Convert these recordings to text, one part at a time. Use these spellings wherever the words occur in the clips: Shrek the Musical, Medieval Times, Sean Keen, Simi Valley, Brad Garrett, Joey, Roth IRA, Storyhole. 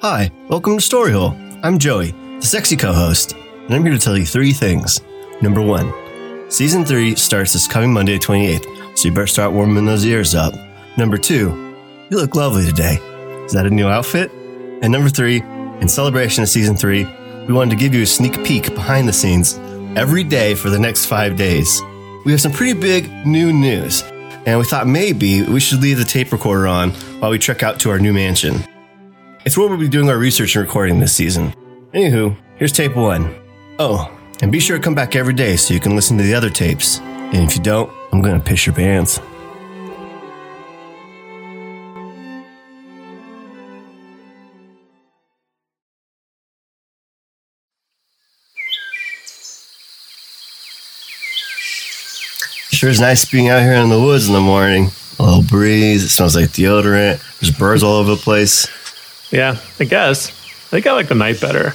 Hi, welcome to Storyhole. I'm Joey, the sexy co-host, and I'm here to tell you three things. Number one, Season 3 starts this coming Monday, 28th, so you better start warming those ears up. Number two, you look lovely today. Is that a new outfit? And number three, in celebration of Season 3, we wanted to give you a sneak peek behind the scenes every day for the next 5 days. We have some pretty big new news, and we thought maybe we should leave the tape recorder on while we trek out to our new mansion. It's where we'll be doing our research and recording this season. Anywho, here's tape one. Oh, and be sure to come back every day so you can listen to the other tapes. And if you don't, I'm going to piss your pants. Sure is nice being out here in the woods in the morning. A little breeze, it smells like deodorant, there's birds all over the place. Yeah, I guess. I think I like the night better.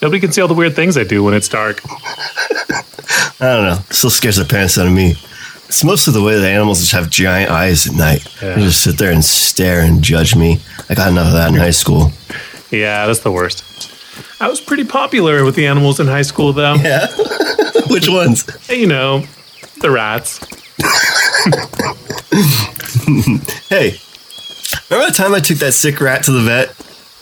Nobody can see all the weird things I do when it's dark. I don't know. It still scares the pants out of me. It's mostly the way the animals just have giant eyes at night. Yeah. They just sit there and stare and judge me. I got enough of that in high school. Yeah, that's the worst. I was pretty popular with the animals in high school, though. Yeah? Which ones? You know, the rats. Hey, remember the time I took that sick rat to the vet?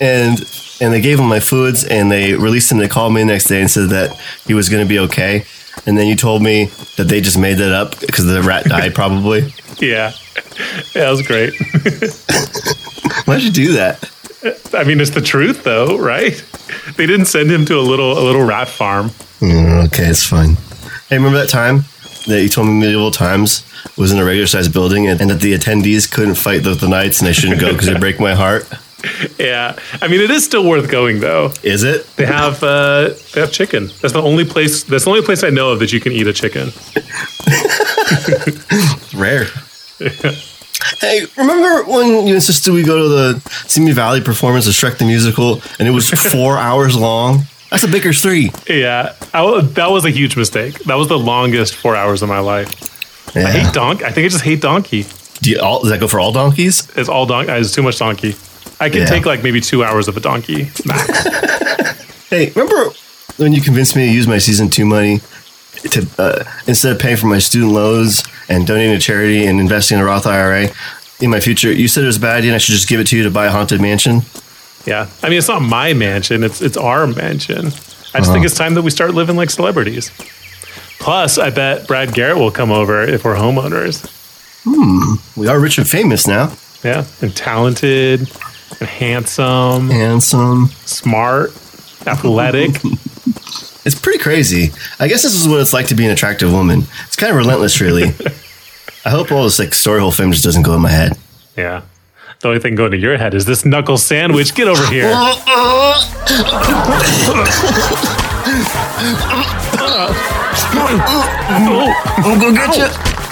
And they gave him my foods, and they released him. They called me the next day and said that he was going to be okay. And then you told me that they just made that up because the rat died, probably. Yeah, that was great. Why'd you do that? I mean, it's the truth, though, right? They didn't send him to a little rat farm. Okay, it's fine. Hey, remember that time that you told me Medieval Times was in a regular-sized building and that the attendees couldn't fight the knights and they shouldn't go because it'd break my heart? Yeah. I mean, it is still worth going, though. Is it? They have chicken. That's the only place I know of that you can eat a chicken. Rare. Yeah. Hey, remember when you insisted we go to the Simi Valley performance of Shrek the Musical, and it was 4 hours long? That's a Baker's 3. Yeah. That was a huge mistake. That was the longest 4 hours of my life. Yeah. I think I just hate donkey. Does that go for all donkeys? It's all donkey. It's too much donkey. I can take like maybe 2 hours of a donkey max. Hey, remember when you convinced me to use my season 2 money to instead of paying for my student loans and donating to charity and investing in a Roth IRA in my future? You said it was a bad idea and I should just give it to you to buy a haunted mansion. Yeah, I mean, it's not my mansion; it's our mansion. I just think it's time that we start living like celebrities. Plus, I bet Brad Garrett will come over if we're homeowners. We are rich and famous now. Yeah, and talented, and handsome, smart, athletic. It's pretty crazy. I guess this is what it's like to be an attractive woman. It's kind of relentless, really. I hope all this Storyhole fame just doesn't go in my head. Yeah. The only thing going to your head is this knuckle sandwich. Get over here. I'll go get you.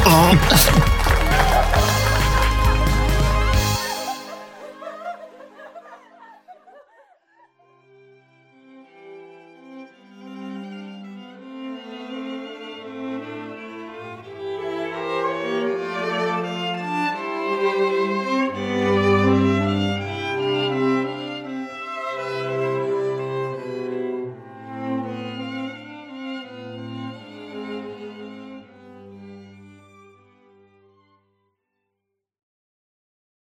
Ow.